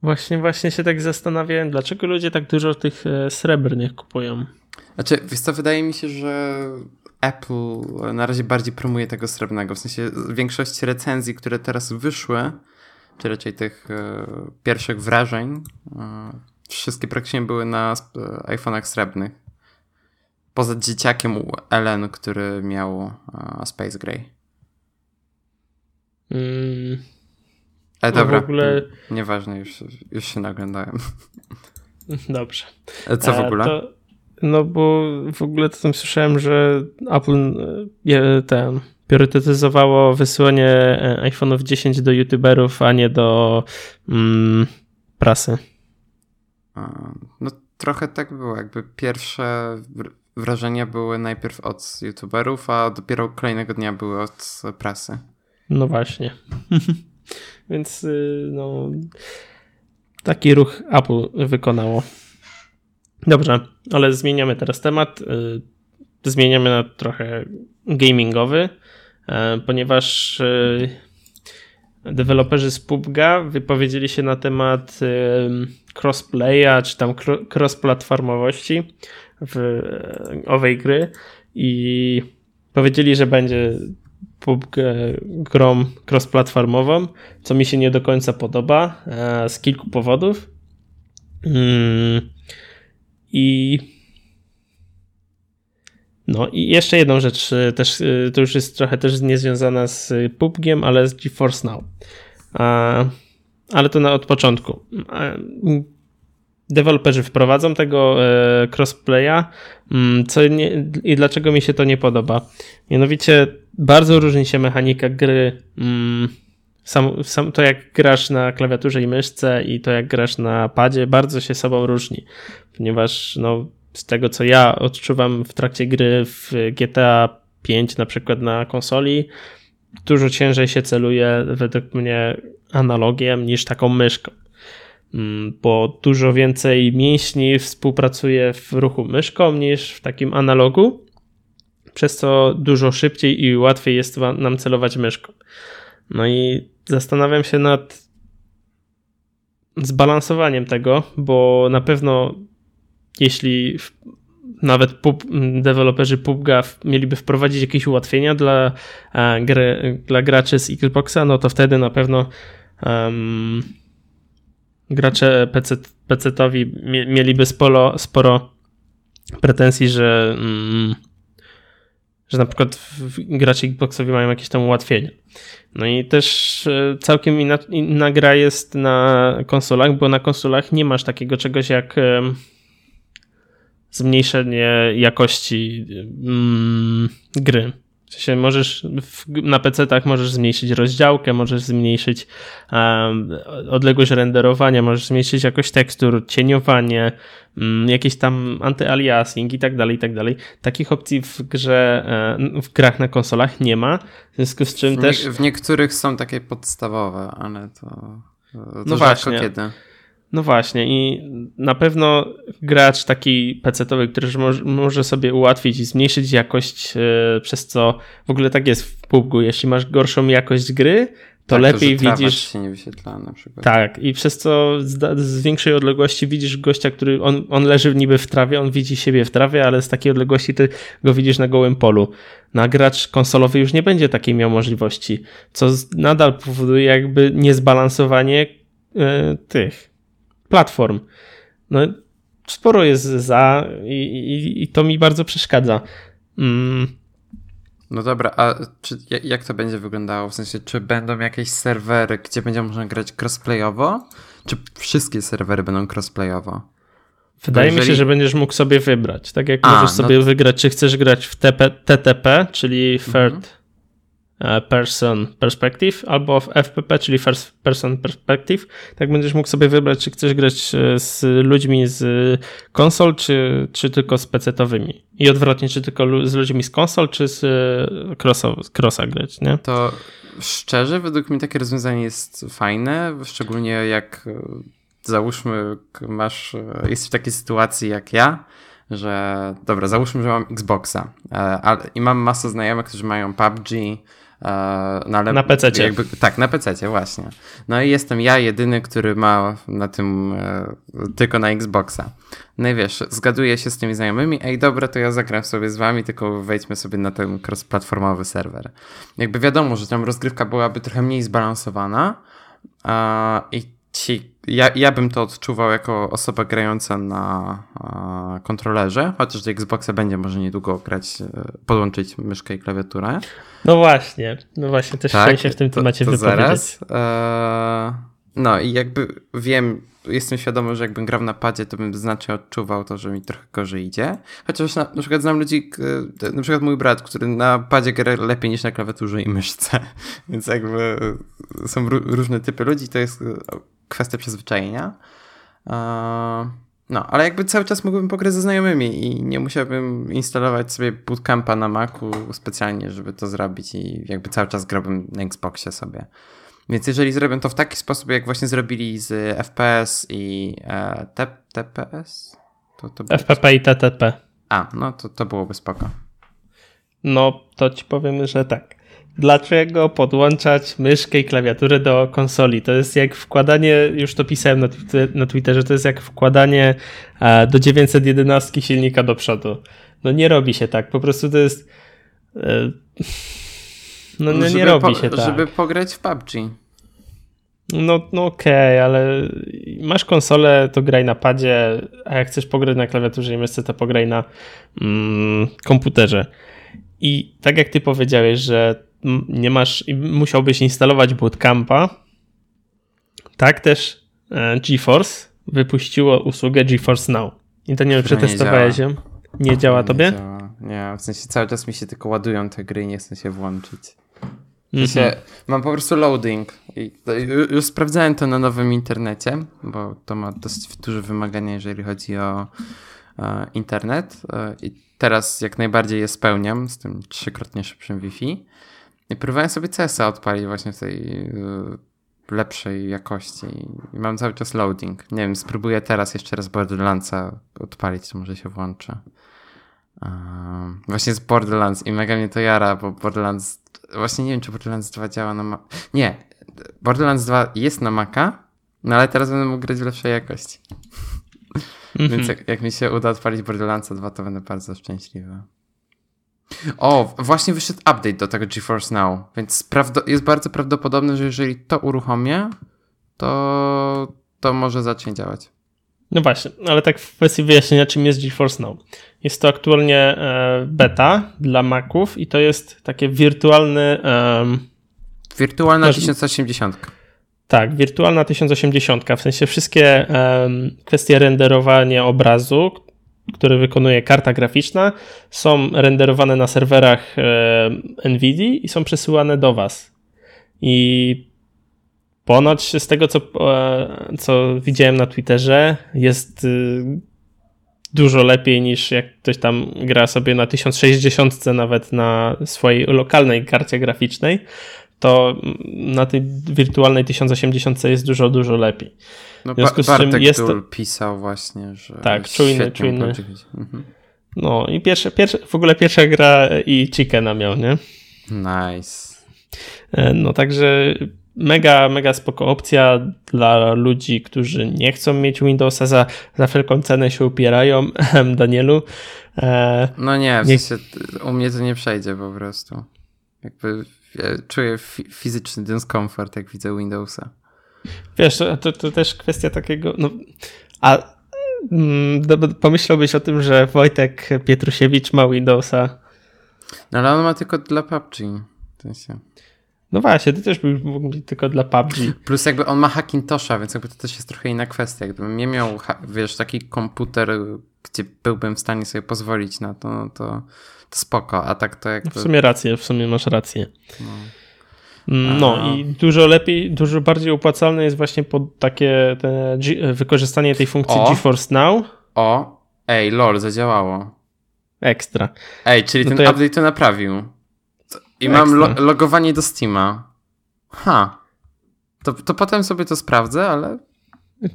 Właśnie, właśnie się tak zastanawiałem, dlaczego ludzie tak dużo tych srebrnych kupują. Znaczy, wiesz co, wydaje mi się, że Apple na razie bardziej promuje tego srebrnego. W sensie większość recenzji, które teraz wyszły, czy raczej tych e, pierwszych wrażeń, e, wszystkie praktycznie były na iPhone'ach srebrnych. Poza dzieciakiem u Ellen, który miał uh, Space Grey. Mm, Ale no dobra, w ogóle... nieważne, już, już się naglądałem. Dobrze. Co w ogóle? E, to, no bo w ogóle to tam słyszałem, że Apple je, ten, priorytetyzowało wysyłanie iPhone'ów dziesięć do youtuberów, a nie do mm, prasy. No trochę tak było, jakby pierwsze wrażenia były najpierw od youtuberów, a dopiero kolejnego dnia były od prasy. No właśnie. Więc no taki ruch Apple wykonało. Dobrze, ale zmieniamy teraz temat. zmieniamy na trochę gamingowy, ponieważ deweloperzy z P U B G a wypowiedzieli się na temat crossplaya, czy tam crossplatformowości w owej gry i powiedzieli, że będzie P U B G grą crossplatformową, co mi się nie do końca podoba z kilku powodów. I no i jeszcze jedną rzecz, też to już jest trochę też niezwiązana z P U B G iem, ale z GeForce Now. Ale to na od początku. Deweloperzy wprowadzą tego crossplaya, co nie, i dlaczego mi się to nie podoba. Mianowicie bardzo różni się mechanika gry, sam, sam to jak grasz na klawiaturze i myszce i to jak grasz na padzie, bardzo się sobą różni, ponieważ no, z tego co ja odczuwam w trakcie gry w G T A pięć na przykład na konsoli, dużo ciężej się celuje według mnie analogiem niż taką myszką, bo dużo więcej mięśni współpracuje w ruchu myszką niż w takim analogu, przez co dużo szybciej i łatwiej jest nam celować myszką. No i zastanawiam się nad zbalansowaniem tego, bo na pewno jeśli nawet pub, deweloperzy P U B G mieliby wprowadzić jakieś ułatwienia dla, gry, dla graczy z Xboxa, no to wtedy na pewno um, gracze P C-towi mieliby sporo, sporo pretensji, że, mm, że na przykład gracze Xboxowi mają jakieś tam ułatwienia. No i też całkiem inna, inna gra jest na konsolach, bo na konsolach nie masz takiego czegoś jak um, zmniejszenie jakości um, gry. W sensie możesz w, na P C-tach możesz zmniejszyć rozdziałkę, możesz zmniejszyć um, odległość renderowania, możesz zmniejszyć jakość tekstur, cieniowanie, um, jakieś tam antyaliasing i tak dalej, i tak dalej. Takich opcji w grze, w grach na konsolach nie ma, w związku z czym w nie, też... W niektórych są takie podstawowe, ale to, to no rzadko kiedy. No właśnie i na pewno gracz taki pecetowy, który może sobie ułatwić i zmniejszyć jakość, przez co w ogóle tak jest w P U B G u. Jeśli masz gorszą jakość gry, to tak, lepiej to, widzisz... się nie wyświetla na przykład. Tak i przez co z, z większej odległości widzisz gościa, który on, on leży niby w trawie, on widzi siebie w trawie, ale z takiej odległości ty go widzisz na gołym polu. No, gracz konsolowy już nie będzie takiej miał możliwości, co nadal powoduje jakby niezbalansowanie yy, tych... platform. No, sporo jest za i, i, i to mi bardzo przeszkadza. Mm. No dobra, a czy, jak to będzie wyglądało? W sensie, czy będą jakieś serwery, gdzie będzie można grać crossplayowo? Czy wszystkie serwery będą crossplayowo? Wydaje jeżeli... mi się, że będziesz mógł sobie wybrać. Tak jak a, możesz sobie no... wygrać, czy chcesz grać w T P, czyli Third mhm. Person Perspective, albo w F P P, czyli First Person Perspective, tak będziesz mógł sobie wybrać, czy chcesz grać z ludźmi z konsol, czy, czy tylko z pecetowymi. I odwrotnie, czy tylko z ludźmi z konsol, czy z crossa, crossa grać, nie? To szczerze, według mnie takie rozwiązanie jest fajne, szczególnie jak załóżmy, masz, jesteś w takiej sytuacji jak ja, że dobra, załóżmy, że mam Xboxa i mam masę znajomych, którzy mają P U B G, no ale na pececie. Jakby, tak, na pececie właśnie. No i jestem ja jedyny, który ma na tym e, tylko na Xboxa. No i wiesz, zgaduję się z tymi znajomymi, ej dobra, to ja zagram sobie z wami, tylko wejdźmy sobie na ten cross-platformowy serwer. Jakby wiadomo, że tam rozgrywka byłaby trochę mniej zbalansowana e, i ci, ja, ja bym to odczuwał jako osoba grająca na e, kontrolerze, chociaż do Xboxa będzie może niedługo grać, e, podłączyć myszkę i klawiaturę. No właśnie, no właśnie, też tak, chciałem się w tym to, temacie to wypowiedzieć. Zaraz. Eee, no i jakby wiem, jestem świadomy, że jakbym grał na padzie, to bym znacznie odczuwał to, że mi trochę gorzej idzie. Chociaż na, na przykład znam ludzi, na przykład mój brat, który na padzie gra lepiej niż na klawiaturze i myszce. Więc jakby są r- różne typy ludzi, to jest kwestia przyzwyczajenia. Eee, no, ale jakby cały czas mógłbym pograć ze znajomymi i nie musiałbym instalować sobie bootcampa na Macu specjalnie, żeby to zrobić i jakby cały czas grałbym na Xboxie sobie. Więc jeżeli zrobią to w taki sposób, jak właśnie zrobili z F P S i e, T P S? To, to F P P i T T P. A, no to, to byłoby spoko. No to ci powiem, że tak. Dlaczego podłączać myszkę i klawiaturę do konsoli? To jest jak wkładanie, już to pisałem na, na Twitterze, to jest jak wkładanie e, do dziewięćset jedenaście silnika do przodu. No nie robi się tak, po prostu to jest... E, no nie, nie robi się po, tak. Żeby pograć w P U B G. No, no okej, okay, ale masz konsolę, to graj na padzie, a jak chcesz pograć na klawiaturze i myszce, to pograj na mm, komputerze. I tak jak ty powiedziałeś, że nie masz, musiałbyś instalować bootcampa, tak też GeForce wypuściło usługę GeForce Now. I to nie wiem, przetestowałeś ją? Nie, nie działa tobie? Nie, działa. Nie, w sensie cały czas mi się tylko ładują te gry i nie chcę się włączyć. W sensie mhm. Mam po prostu loading. I już sprawdzałem to na nowym internecie, bo to ma dosyć duże wymagania, jeżeli chodzi o e, internet. E, i teraz jak najbardziej je spełniam z tym trzykrotnie szybszym Wi-Fi. I próbowałem sobie C S a odpalić właśnie w tej y, lepszej jakości. I mam cały czas loading. Nie wiem, spróbuję teraz jeszcze raz Borderlandsa odpalić, to może się włączę. Um, właśnie z Borderlands i mega mnie to jara, bo Borderlands... Właśnie nie wiem, czy Borderlands dwa działa na Mac... Nie, Borderlands dwa jest na Maca, no ale teraz będę mógł grać w lepszej jakości. Mm-hmm. Więc jak, jak mi się uda odpalić Borderlandsa dwa, to będę bardzo szczęśliwy. O, właśnie wyszedł update do tego GeForce Now, więc prawdo- jest bardzo prawdopodobne, że jeżeli to uruchomię, to, to może zacznie działać. No właśnie, ale tak w kwestii wyjaśnienia, czym jest GeForce Now. Jest to aktualnie beta dla Maców i to jest takie wirtualny... Um, wirtualna nasz, tysiąc osiemdziesiąt. Tak, wirtualna tysiąc osiemdziesiąt. W sensie wszystkie um, kwestie renderowania obrazu, który wykonuje karta graficzna, są renderowane na serwerach e, NVIDII i są przesyłane do was. I ponoć z tego, co, e, co widziałem na Twitterze, jest e, dużo lepiej niż jak ktoś tam gra sobie na tysiąc sześćdziesiąt nawet na swojej lokalnej karcie graficznej, to na tej wirtualnej tysiąc osiemdziesiąt jest dużo, dużo lepiej. No, w związku z czym jest to... pisał właśnie, że... Tak, czujny, czujny. Mhm. No i pierwsze, pierwsze, w ogóle pierwsza gra i Chickena miał, nie? Nice. No także mega, mega spoko opcja dla ludzi, którzy nie chcą mieć Windowsa, za, za wszelką cenę się upierają, Danielu. E, no nie, w nie... sensie u mnie to nie przejdzie po prostu. Jakby... Ja czuję fi- fizyczny dyskomfort, jak widzę Windowsa. Wiesz, to, to też kwestia takiego... No, a mm, do, pomyślałbyś o tym, że Wojtek Pietrusiewicz ma Windowsa. No ale on ma tylko dla P U B G. Się... No właśnie, ty też byś mógł być tylko dla P U B G. Plus jakby on ma Hackintosha, więc jakby to też jest trochę inna kwestia. Gdybym nie miał, wiesz, taki komputer, gdzie byłbym w stanie sobie pozwolić na to, no to... spoko, a tak to jakby... W sumie rację, w sumie masz rację. No, no i dużo lepiej, dużo bardziej opłacalne jest właśnie pod takie te, G, wykorzystanie tej funkcji o, GeForce Now. O, ej, lol, zadziałało. Ekstra. Ej, czyli no ten to update ja... to naprawił. I ekstra. Mam lo- logowanie do Steama. Ha. To, to potem sobie to sprawdzę, ale...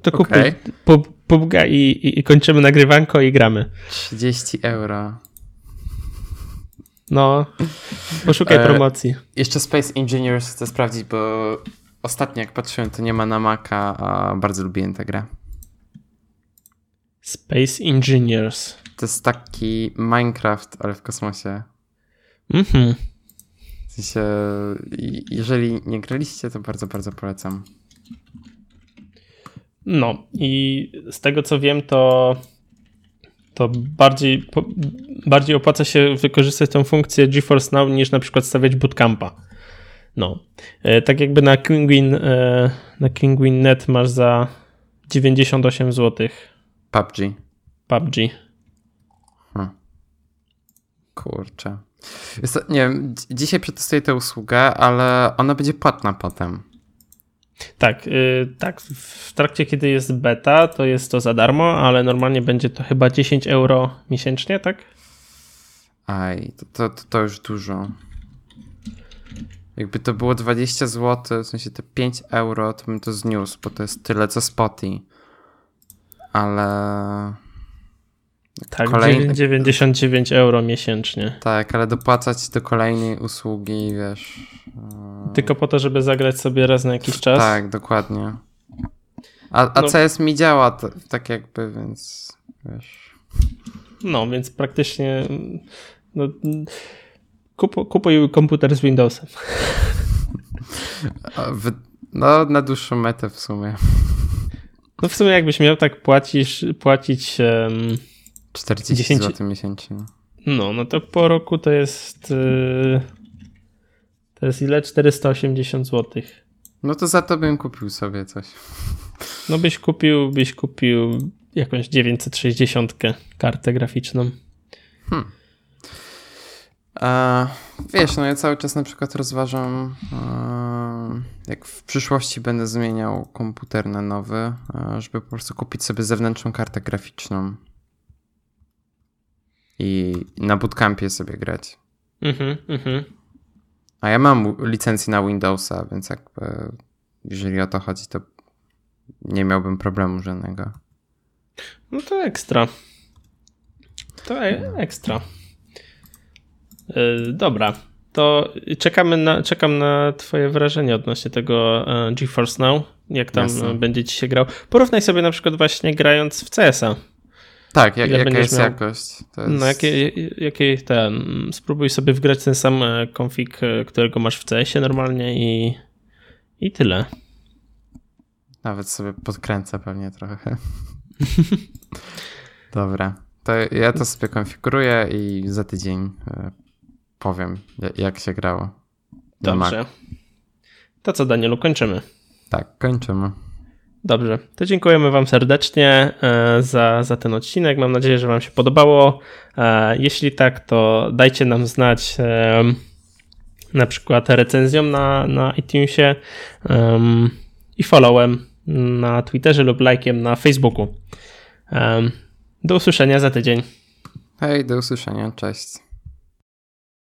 To okay. Kupuj pubga i, i, i kończymy nagrywanko i gramy. trzydzieści euro. No, poszukaj e, promocji. Jeszcze Space Engineers chcę sprawdzić, bo ostatnio jak patrzyłem, to nie ma na Maca, a bardzo lubiłem tę grę. Space Engineers. To jest taki Minecraft, ale w kosmosie. Mhm. W sensie, jeżeli nie graliście, to bardzo, bardzo polecam. No i z tego co wiem, to... to bardziej, bardziej opłaca się wykorzystać tą funkcję GeForce Now niż na przykład stawiać bootcampa. No. E, tak jakby na Kinguin, e, na Kinguin kropka net masz za dziewięćdziesiąt osiem złotych. P U B G. P U B G. Hmm. Kurczę. Jest, nie wiem, dzisiaj przetestuję tę usługę, ale ona będzie płatna potem. Tak, yy, tak, w trakcie kiedy jest beta, to jest to za darmo, ale normalnie będzie to chyba dziesięć euro miesięcznie, tak? Aj, to, to, to, to już dużo. Jakby to było dwadzieścia złotych, w sensie te pięć euro, to bym to zniósł, bo to jest tyle co Spotify. Ale... Tak, kolejny... dziewięćdziesiąt dziewięć euro miesięcznie. Tak, ale dopłacać do kolejnej usługi, wiesz... Tylko po to, żeby zagrać sobie raz na jakiś czas? Tak, dokładnie. A, a no. C S mi działa t- tak jakby, więc wiesz... No, więc praktycznie... No, kupu, kupuj komputer z Windowsem. W, no, na dłuższą metę w sumie. No w sumie jakbyś miał tak płacisz, płacić... Um, czterdzieści złotych miesięcznie. No, no to po roku to jest... Yy, to jest ile? czterysta osiemdziesiąt złotych. No to za to bym kupił sobie coś. No byś kupił, byś kupił jakąś dziewięćset sześćdziesiąt kartę graficzną. Hmm. A, wiesz, no ja cały czas na przykład rozważam, jak w przyszłości będę zmieniał komputer na nowy, żeby po prostu kupić sobie zewnętrzną kartę graficzną i na bootcampie sobie grać. Mhm, mhm. A ja mam licencję na Windowsa, więc jakby jeżeli o to chodzi, to nie miałbym problemu żadnego. No to ekstra. To ekstra. Dobra, to czekamy na, czekam na twoje wrażenie odnośnie tego GeForce Now, jak tam Jasne. Będzie ci się grał. Porównaj sobie na przykład właśnie grając w C S a. Tak, jak, jaka jest miał... jakość. To jest... No, jakie, jakie ten... Spróbuj sobie wgrać ten sam konfig, którego masz w C S ie normalnie i, i tyle. Nawet sobie podkręcę pewnie trochę. Dobra, to ja to sobie konfiguruję i za tydzień... powiem, jak się grało. Dobrze. To co, Danielu, kończymy. Tak, kończymy. Dobrze, to dziękujemy wam serdecznie za, za ten odcinek. Mam nadzieję, że wam się podobało. Jeśli tak, to dajcie nam znać na przykład recenzją na, na iTunesie i followem na Twitterze lub lajkiem na Facebooku. Do usłyszenia za tydzień. Hej, do usłyszenia, cześć.